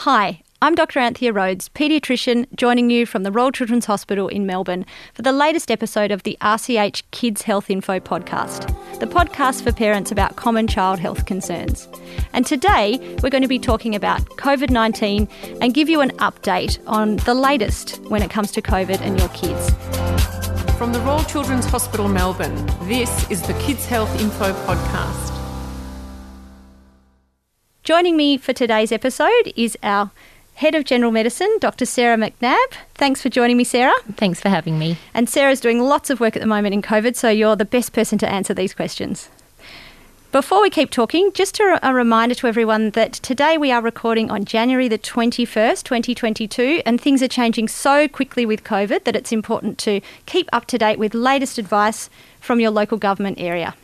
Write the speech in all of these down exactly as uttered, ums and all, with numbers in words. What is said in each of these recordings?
Hi, I'm Doctor Anthea Rhodes, paediatrician, joining you from the Royal Children's Hospital in Melbourne for the latest episode of the R C H Kids Health Info Podcast, the podcast for parents about common child health concerns. And today we're going to be talking about COVID nineteen and give you an update on the latest when it comes to COVID and your kids. From the Royal Children's Hospital, Melbourne, this is the Kids Health Info Podcast. Joining me for today's episode is our Head of General Medicine, Doctor Sarah McNab. Thanks for joining me, Sarah. Thanks for having me. And Sarah's doing lots of work at the moment in COVID, so you're the best person to answer these questions. Before we keep talking, just a, a reminder to everyone that today we are recording on January the twenty-first, twenty twenty-two, and things are changing so quickly with COVID that it's important to keep up to date with latest advice from your local government area.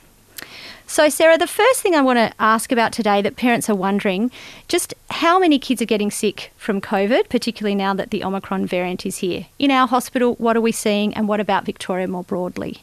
So, Sarah, the first thing I want to ask about today that parents are wondering, just how many kids are getting sick from COVID, particularly now that the Omicron variant is here? In our hospital, what are we seeing, and what about Victoria more broadly?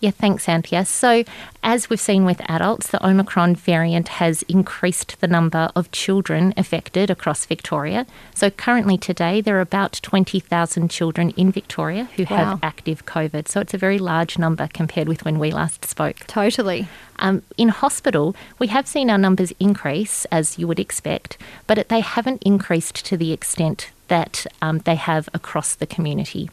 Yeah, thanks, Anthea. So, as we've seen with adults, the Omicron variant has increased the number of children affected across Victoria. So, currently today, there are about twenty thousand children in Victoria who wow. have active COVID. So, it's a very large number compared with when we last spoke. Totally. Um, in hospital, we have seen our numbers increase, as you would expect, but they haven't increased to the extent that um, they have across the community.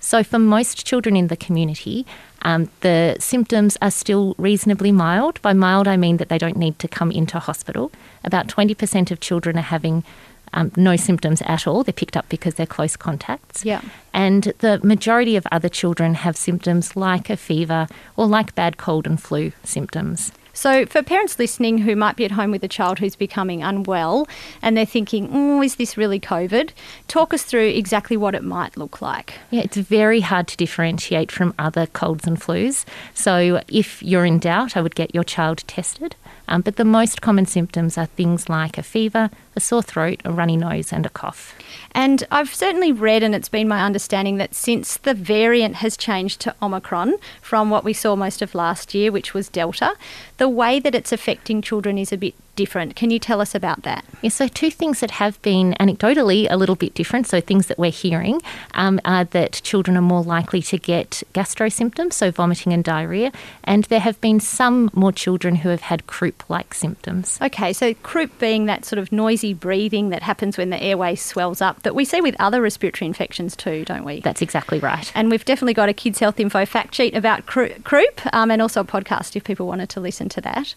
So for most children in the community, um, the symptoms are still reasonably mild. By mild, I mean that they don't need to come into hospital. About twenty percent of children are having um, no symptoms at all. They're picked up because they're close contacts. Yeah. And the majority of other children have symptoms like a fever or like bad cold and flu symptoms. So for parents listening who might be at home with a child who's becoming unwell and they're thinking, mm, is this really COVID? Talk us through exactly what it might look like. Yeah, it's very hard to differentiate from other colds and flus. So if you're in doubt, I would get your child tested. Um, but the most common symptoms are things like a fever, a sore throat, a runny nose and a cough. And I've certainly read, and it's been my understanding, that since the variant has changed to Omicron from what we saw most of last year, which was Delta, the way that it's affecting children is a bit different. Can you tell us about that? Yeah, so two things that have been anecdotally a little bit different, so things that we're hearing, um, are that children are more likely to get gastro symptoms, so vomiting and diarrhoea, and there have been some more children who have had croup-like symptoms. Okay, so croup being that sort of noisy breathing that happens when the airway swells up that we see with other respiratory infections too, don't we? That's exactly right. And we've definitely got a Kids Health Info fact sheet about croup um, and also a podcast if people wanted to listen to that.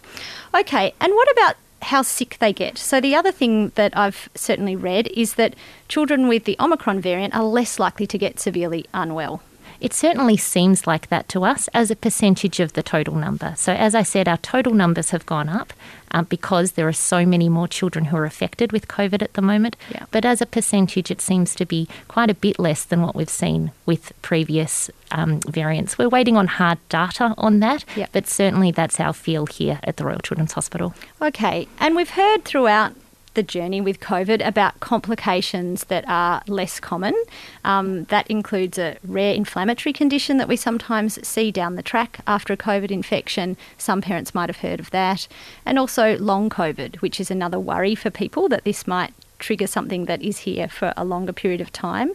Okay, and what about how sick they get? So the other thing that I've certainly read is that children with the Omicron variant are less likely to get severely unwell. It certainly seems like that to us as a percentage of the total number. So as I said, our total numbers have gone up um, because there are so many more children who are affected with COVID at the moment. Yeah. But as a percentage, it seems to be quite a bit less than what we've seen with previous um, variants. We're waiting on hard data on that, yeah. but certainly that's our feel here at the Royal Children's Hospital. Okay, and we've heard throughout the journey with COVID about complications that are less common. Um, that includes a rare inflammatory condition that we sometimes see down the track after a COVID infection. Some parents might have heard of that. And also long COVID, which is another worry for people that this might trigger something that is here for a longer period of time.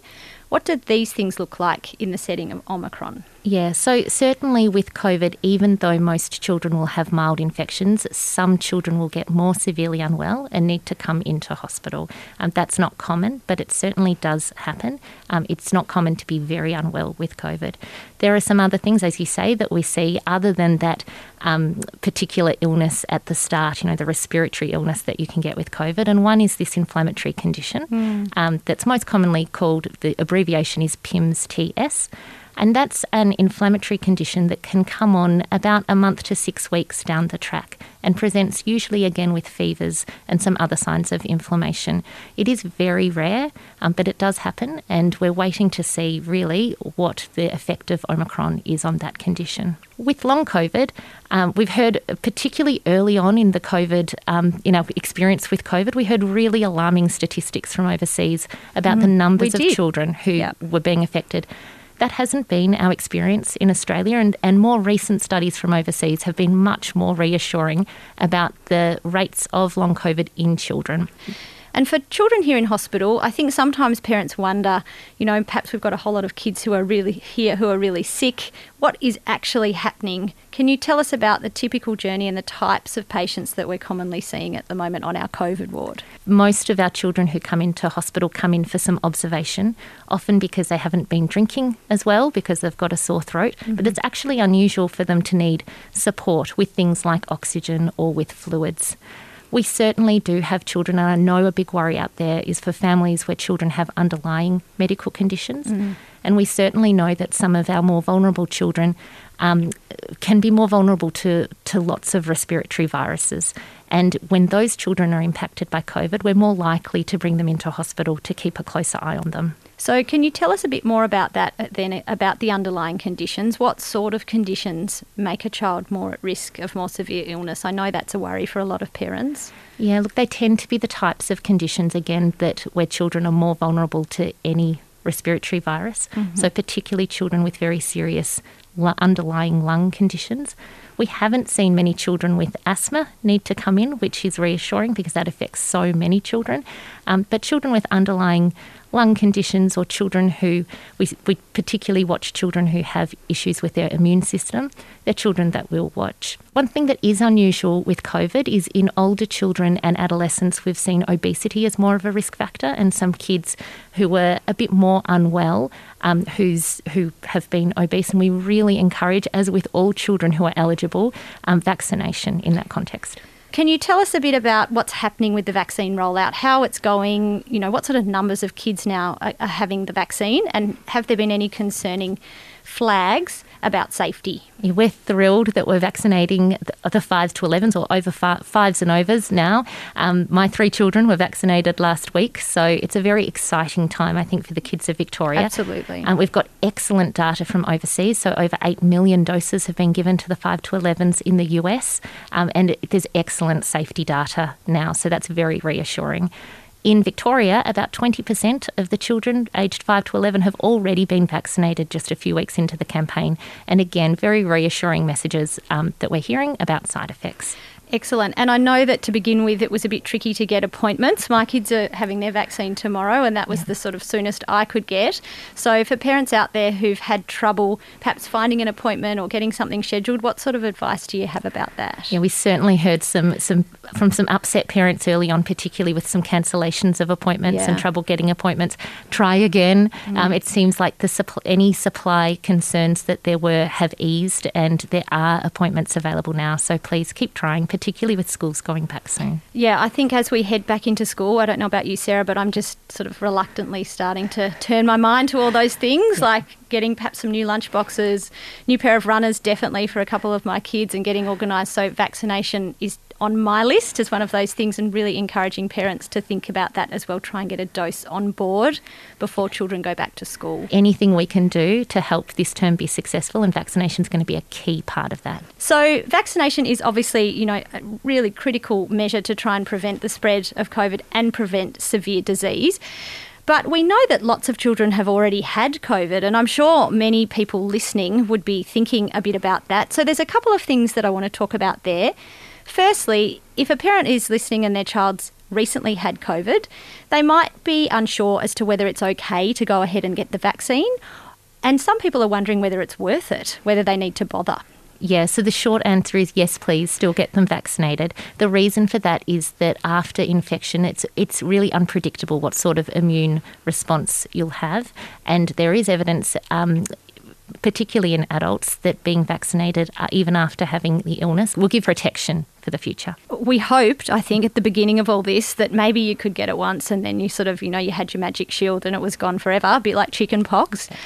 What do these things look like in the setting of Omicron? Yeah, so certainly with COVID, even though most children will have mild infections, some children will get more severely unwell and need to come into hospital. Um, that's not common, but it certainly does happen. Um, it's not common to be very unwell with COVID. There are some other things, as you say, that we see other than that um, particular illness at the start, you know, the respiratory illness that you can get with COVID. And one is this inflammatory condition mm. um, that's most commonly called, the abbreviation is PIMS-T S. And that's an inflammatory condition that can come on about a month to six weeks down the track and presents usually again with fevers and some other signs of inflammation. It is very rare, um, but it does happen, and we're waiting to see really what the effect of Omicron is on that condition. With long COVID, um, we've heard particularly early on in the COVID, um, in our experience with COVID, we heard really alarming statistics from overseas about mm, the numbers of children who yep. were being affected. That hasn't been our experience in Australia, and, and more recent studies from overseas have been much more reassuring about the rates of long COVID in children. And for children here in hospital, I think sometimes parents wonder, you know, perhaps we've got a whole lot of kids who are really here, who are really sick. What is actually happening? Can you tell us about the typical journey and the types of patients that we're commonly seeing at the moment on our COVID ward? Most of our children who come into hospital come in for some observation, often because they haven't been drinking as well, because they've got a sore throat. Mm-hmm. But it's actually unusual for them to need support with things like oxygen or with fluids. We certainly do have children, and I know a big worry out there is for families where children have underlying medical conditions. Mm. And we certainly know that some of our more vulnerable children um, can be more vulnerable to, to lots of respiratory viruses. And when those children are impacted by COVID, we're more likely to bring them into hospital to keep a closer eye on them. So can you tell us a bit more about that then, about the underlying conditions? What sort of conditions make a child more at risk of more severe illness? I know that's a worry for a lot of parents. Yeah, look, they tend to be the types of conditions, again, that where children are more vulnerable to any respiratory virus. Mm-hmm. So particularly children with very serious underlying lung conditions. We haven't seen many children with asthma need to come in, which is reassuring because that affects so many children. Um, but children with underlying lung conditions, or children who, we, we particularly watch children who have issues with their immune system, they're children that we'll watch. One thing that is unusual with COVID is in older children and adolescents, we've seen obesity as more of a risk factor, and some kids who were a bit more unwell, um, who's who have been obese. And we really encourage, as with all children who are eligible, um, vaccination in that context. Can you tell us a bit about what's happening with the vaccine rollout, how it's going, you know, what sort of numbers of kids now are, are having the vaccine, and have there been any concerning flags about safety? Yeah, we're thrilled that we're vaccinating the fives to elevens, or over fives and overs now. Um, my three children were vaccinated last week, so it's a very exciting time, I think, for the kids of Victoria. Absolutely. And um, we've got excellent data from overseas, so over eight million doses have been given to the five to elevens in the U S, um, and it, there's excellent safety data now, so that's very reassuring. In Victoria, about twenty percent of the children aged five to eleven have already been vaccinated just a few weeks into the campaign. And again, very reassuring messages um, that we're hearing about side effects. Excellent. And I know that to begin with, it was a bit tricky to get appointments. My kids are having their vaccine tomorrow, and that was yeah. the sort of soonest I could get. So for parents out there who've had trouble perhaps finding an appointment or getting something scheduled, what sort of advice do you have about that? Yeah, we certainly heard some, some from some upset parents early on, particularly with some cancellations of appointments yeah. and trouble getting appointments. Try again. Mm. Um, it seems like the supp- any supply concerns that there were have eased, and there are appointments available now. So please keep trying, particularly particularly with schools going back soon. Yeah, I think as we head back into school, I don't know about you, Sarah, but I'm just sort of reluctantly starting to turn my mind to all those things, yeah. like getting perhaps some new lunch boxes, new pair of runners definitely for a couple of my kids, and getting organised. So vaccination is on my list as one of those things, and really encouraging parents to think about that as well. Try and get a dose on board before children go back to school. Anything we can do to help this term be successful, and vaccination is going to be a key part of that. So vaccination is obviously, you know, a really critical measure to try and prevent the spread of COVID and prevent severe disease. But we know that lots of children have already had COVID, and I'm sure many people listening would be thinking a bit about that. So there's a couple of things that I want to talk about there. Firstly, if a parent is listening and their child's recently had COVID, they might be unsure as to whether it's okay to go ahead and get the vaccine. And some people are wondering whether it's worth it, whether they need to bother. Yeah, so the short answer is yes, please, still get them vaccinated. The reason for that is that after infection, it's it's really unpredictable what sort of immune response you'll have. And there is evidence, um, particularly in adults, that being vaccinated, uh, even after having the illness, will give protection for the future. We hoped, I think, at the beginning of all this that maybe you could get it once and then you sort of, you know, you had your magic shield and it was gone forever, a bit like chicken pox. Okay.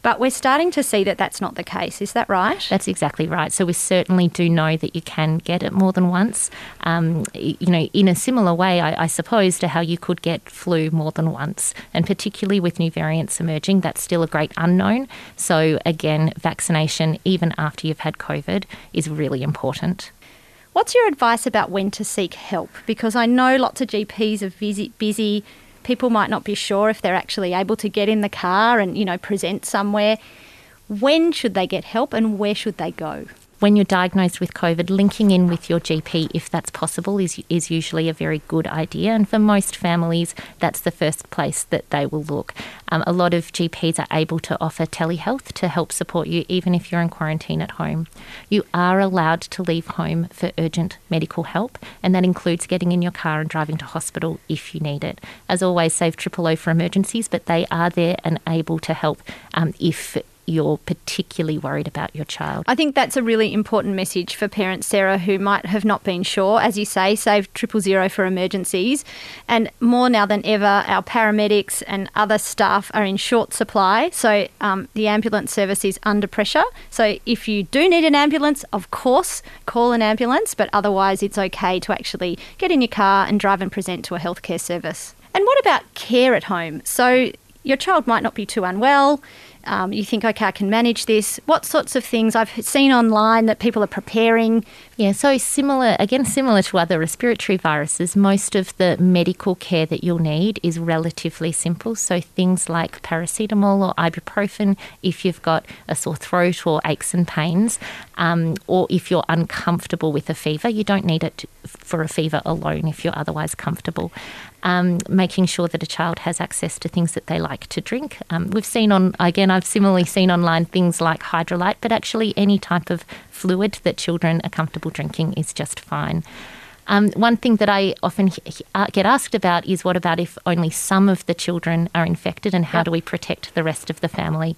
But we're starting to see that that's not the case. Is that right? That's exactly right. So we certainly do know that you can get it more than once. Um, you know, in a similar way, I, I suppose, to how you could get flu more than once. And particularly with new variants emerging, that's still a great unknown. So again, vaccination, even after you've had COVID, is really important. What's your advice about when to seek help? Because I know lots of G Ps are busy, busy. People might not be sure if they're actually able to get in the car and, you know, present somewhere. When should they get help and where should they go? when you're diagnosed with COVID, linking in with your G P, if that's possible, is is usually a very good idea. And for most families, that's the first place that they will look. Um, a lot of G Ps are able to offer telehealth to help support you, even if you're in quarantine at home. You are allowed to leave home for urgent medical help, and that includes getting in your car and driving to hospital if you need it. As always, save triple O for emergencies, but they are there and able to help um, if you're particularly worried about your child. I think that's a really important message for parents, Sarah, who might have not been sure. As you say, save triple zero for emergencies. And more now than ever, our paramedics and other staff are in short supply. So um, the ambulance service is under pressure. So if you do need an ambulance, of course, call an ambulance. But otherwise, it's okay to actually get in your car and drive and present to a healthcare service. And what about care at home? So your child might not be too unwell. Um, you think, okay, I can manage this. What sorts of things? I've seen online that people are preparing. Yeah, so similar, again, similar to other respiratory viruses, most of the medical care that you'll need is relatively simple. So things like paracetamol or ibuprofen if you've got a sore throat or aches and pains, um, or if you're uncomfortable with a fever. You don't need it for a fever alone if you're otherwise comfortable. Um, making sure that a child has access to things that they like to drink. Um, we've seen on, again, I've similarly seen online things like Hydralyte, but actually any type of fluid that children are comfortable drinking is just fine. Um, one thing that I often he- get asked about is, what about if only some of the children are infected, and how Yep. do we protect the rest of the family?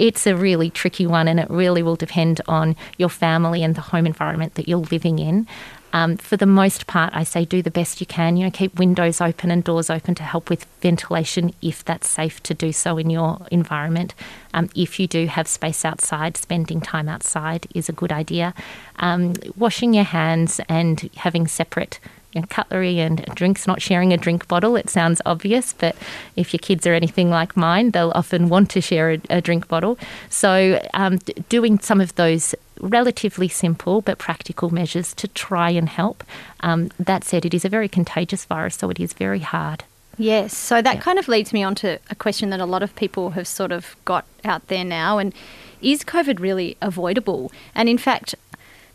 It's a really tricky one, and it really will depend on your family and the home environment that you're living in. Um, for the most part, I say do the best you can. You know, keep windows open and doors open to help with ventilation if that's safe to do so in your environment. Um, if you do have space outside, spending time outside is a good idea. Um, washing your hands and having separate you know, cutlery and drinks, not sharing a drink bottle. It sounds obvious, but if your kids are anything like mine, they'll often want to share a, a drink bottle. So um, d- doing some of those relatively simple but practical measures to try and help. Um, that said, it is a very contagious virus, so it is very hard. Yes, so that yeah. kind of leads me on to a question that a lot of people have sort of got out there now, and is COVID really avoidable? And in fact,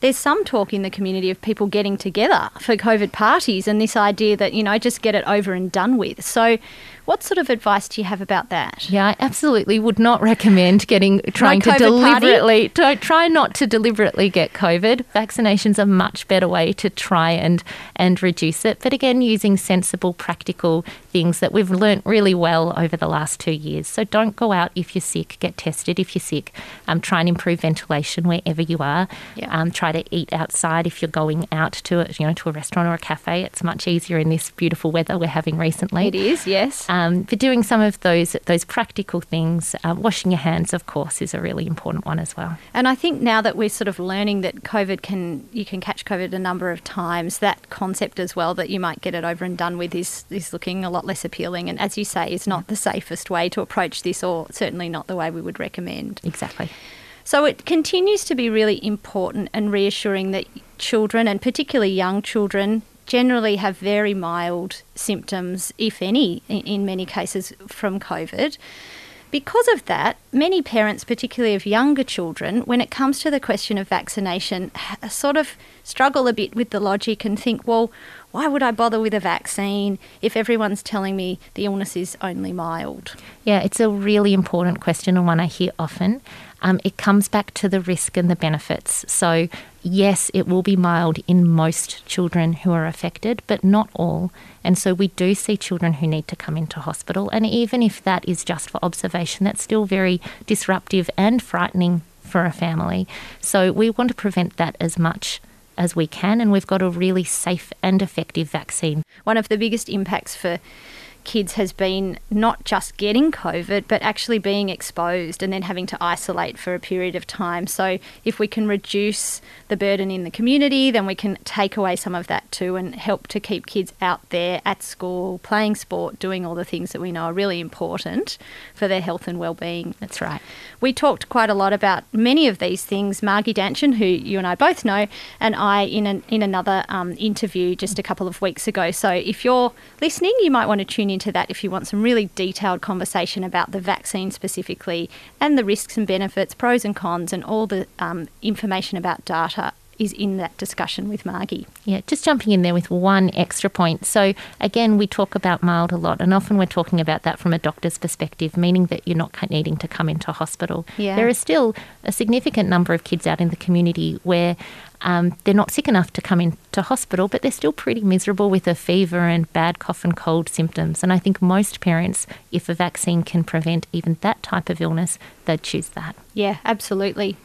there's some talk in the community of people getting together for COVID parties, and this idea that, you know, just get it over and done with. So what sort of advice do you have about that? Yeah, I absolutely would not recommend getting trying no to deliberately to, try not to deliberately get COVID. Vaccination's a much better way to try and and reduce it. But again, using sensible, practical things that we've learnt really well over the last two years. So don't go out if you're sick. Get tested if you're sick. Um, try and improve ventilation wherever you are. Yeah. Um, try to eat outside if you're going out to a, you know to a restaurant or a cafe. It's much easier in this beautiful weather we're having recently. It is, yes. Um, Um, but doing some of those those practical things, uh, washing your hands, of course, is a really important one as well. And I think now that we're sort of learning that COVID can you can catch COVID a number of times, that concept as well, that you might get it over and done with, is is looking a lot less appealing. And as you say, it's not the safest way to approach this, or certainly not the way we would recommend. Exactly. So it continues to be really important and reassuring that children, and particularly young children, generally have very mild symptoms, if any, in many cases from COVID. Because of that, many parents, particularly of younger children, when it comes to the question of vaccination, sort of struggle a bit with the logic and think, well, why would I bother with a vaccine if everyone's telling me the illness is only mild? Yeah, it's a really important question, and one I hear often. Um, it comes back to the risk and the benefits. So yes, it will be mild in most children who are affected, but not all. And so we do see children who need to come into hospital. And even if that is just for observation, that's still very disruptive and frightening for a family. So we want to prevent that as much as we can. And we've got a really safe and effective vaccine. One of the biggest impacts for kids has been not just getting COVID, but actually being exposed and then having to isolate for a period of time. So if we can reduce the burden in the community, then we can take away some of that too, and help to keep kids out there at school, playing sport, doing all the things that we know are really important for their health and well-being. That's right. We talked quite a lot about many of these things. Margie Danchin, who you and I both know, and I in an, in another um, interview just a couple of weeks ago. So if you're listening, you might want to tune in into that if you want some really detailed conversation about the vaccine specifically and the risks and benefits, pros and cons, and all the um, information about data is in that discussion with Margie. Yeah, just jumping in there with one extra point. So again, we talk about mild a lot, and often we're talking about that from a doctor's perspective, meaning that you're not needing to come into hospital. Yeah. There is still a significant number of kids out in the community where um, they're not sick enough to come into hospital, but they're still pretty miserable with a fever and bad cough and cold symptoms. And I think most parents, if a vaccine can prevent even that type of illness, they'd choose that. Yeah, absolutely.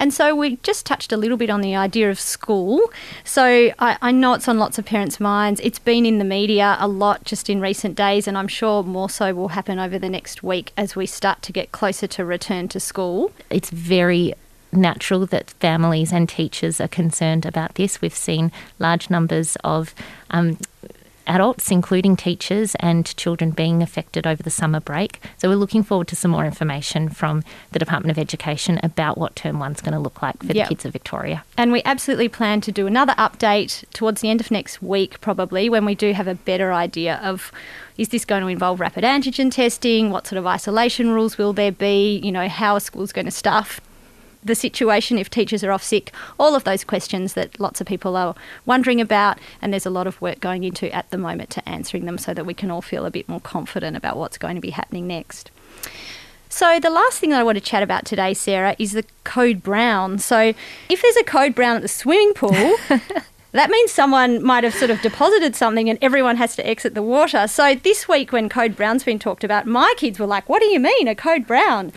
And so we just touched a little bit on the idea of school. So I, I know it's on lots of parents' minds. It's been in the media a lot just in recent days, and I'm sure more so will happen over the next week as we start to get closer to return to school. It's very natural that families and teachers are concerned about this. We've seen large numbers of um, adults, including teachers and children, being affected over the summer break. So we're looking forward to some more information from the Department of Education about what term one's going to look like for yep. the kids of Victoria. And we absolutely plan to do another update towards the end of next week, probably, when we do have a better idea of, is this going to involve rapid antigen testing? What sort of isolation rules will there be? You know, how are schools going to staff the situation if teachers are off sick? All of those questions that lots of people are wondering about, and there's a lot of work going into at the moment to answering them so that we can all feel a bit more confident about what's going to be happening next. So the last thing that I want to chat about today, Sarah, is the Code Brown. So if there's a Code Brown at the swimming pool, that means someone might have sort of deposited something and everyone has to exit the water. So this week when Code Brown's been talked about, my kids were like, what do you mean a Code Brown?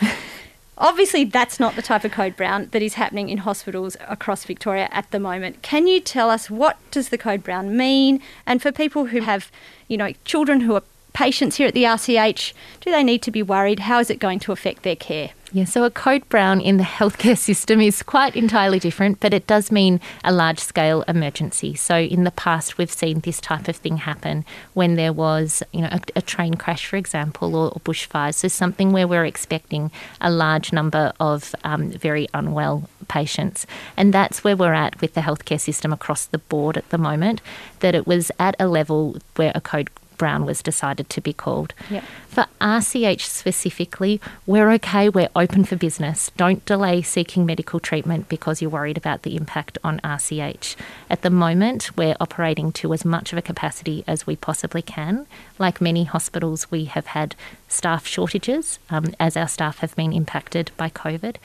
Obviously, that's not the type of Code Brown that is happening in hospitals across Victoria at the moment. Can you tell us, what does the Code Brown mean? And for people who have, you know, children who are patients here at the R C H, do they need to be worried? How is it going to affect their care? Yeah, so a Code Brown in the healthcare system is quite entirely different, but it does mean a large-scale emergency. So in the past, we've seen this type of thing happen when there was, you know, a, a train crash, for example, or, or bushfires. So something where we're expecting a large number of um, very unwell patients. And that's where we're at with the healthcare system across the board at the moment, that it was at a level where a Code Brown was decided to be called. Yep. For R C H specifically, we're okay, we're open for business. Don't delay seeking medical treatment because you're worried about the impact on R C H. At the moment, we're operating to as much of a capacity as we possibly can. Like many hospitals, we have had staff shortages um, as our staff have been impacted by COVID,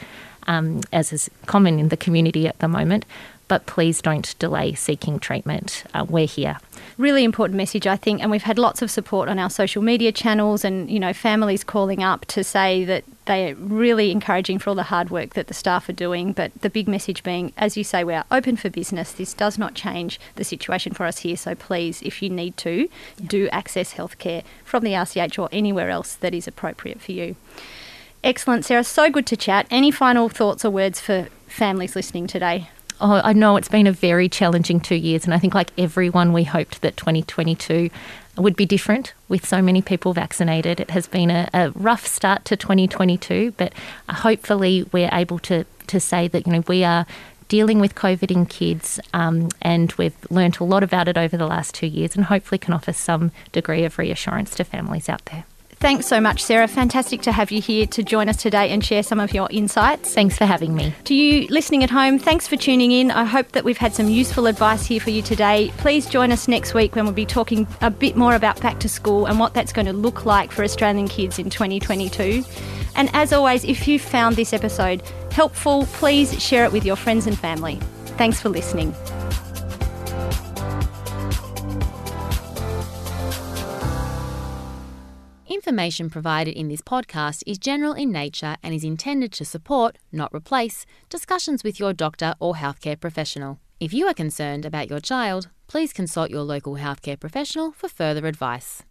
um, as is common in the community at the moment. But please don't delay seeking treatment. Uh, we're here. Really important message, I think, and we've had lots of support on our social media channels and, you know, families calling up to say that they're really encouraging for all the hard work that the staff are doing. But the big message being, as you say, we are open for business. This does not change the situation for us here. So please, if you need to, yeah. do access healthcare from the R C H or anywhere else that is appropriate for you. Excellent, Sarah. So good to chat. Any final thoughts or words for families listening today? Oh, I know it's been a very challenging two years, and I think like everyone, we hoped that twenty twenty-two would be different with so many people vaccinated. It has been a, a rough start to twenty twenty-two, but hopefully we're able to, to say that, you know, we are dealing with COVID in kids um, and we've learnt a lot about it over the last two years and hopefully can offer some degree of reassurance to families out there. Thanks so much, Sarah. Fantastic to have you here to join us today and share some of your insights. Thanks for having me. To you listening at home, thanks for tuning in. I hope that we've had some useful advice here for you today. Please join us next week when we'll be talking a bit more about back to school and what that's going to look like for Australian kids in twenty twenty-two. And as always, if you found this episode helpful, please share it with your friends and family. Thanks for listening. Information provided in this podcast is general in nature and is intended to support, not replace, discussions with your doctor or healthcare professional. If you are concerned about your child, please consult your local healthcare professional for further advice.